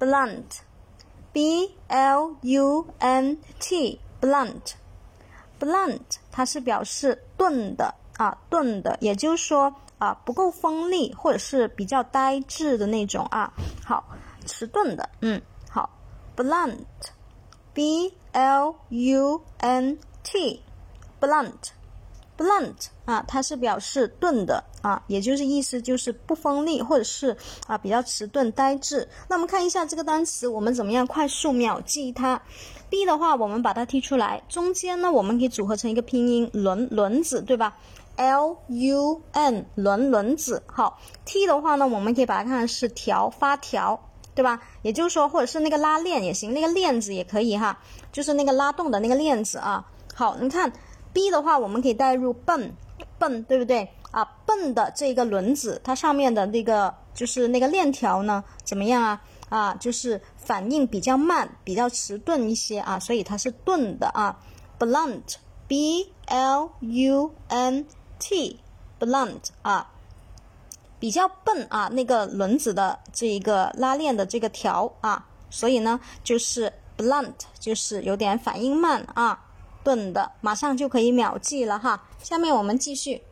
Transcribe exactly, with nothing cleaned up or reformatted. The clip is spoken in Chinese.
blunt, B L U N T, blunt, blunt 它是表示钝的啊，钝的，也就是说啊不够锋利或者是比较呆滞的那种啊，好，迟钝的，嗯，好 ，blunt, B L U N T, blunt。Blunt 啊，它是表示钝的啊，也就是意思就是不锋利或者是啊比较迟钝呆滞。那我们看一下这个单词，我们怎么样快速秒记它。B 的话，我们把它剔出来，中间呢我们可以组合成一个拼音轮轮子，对吧 ？L U N 轮轮子。好 ，T 的话呢，我们可以把它看成是条发条，对吧？也就是说，或者是那个拉链也行，那个链子也可以哈，就是那个拉动的那个链子啊。好，你看。B 的话，我们可以带入笨，笨，对不对啊？笨的这个轮子，它上面的那个就是那个链条呢，怎么样啊？啊，就是反应比较慢，比较迟钝一些啊，所以它是钝的啊。Blunt, B L U N T, blunt 啊，比较笨啊，那个轮子的这一个拉链的这个条啊，所以呢，就是 blunt 就是有点反应慢啊。钝的，马上就可以秒记了哈。下面我们继续。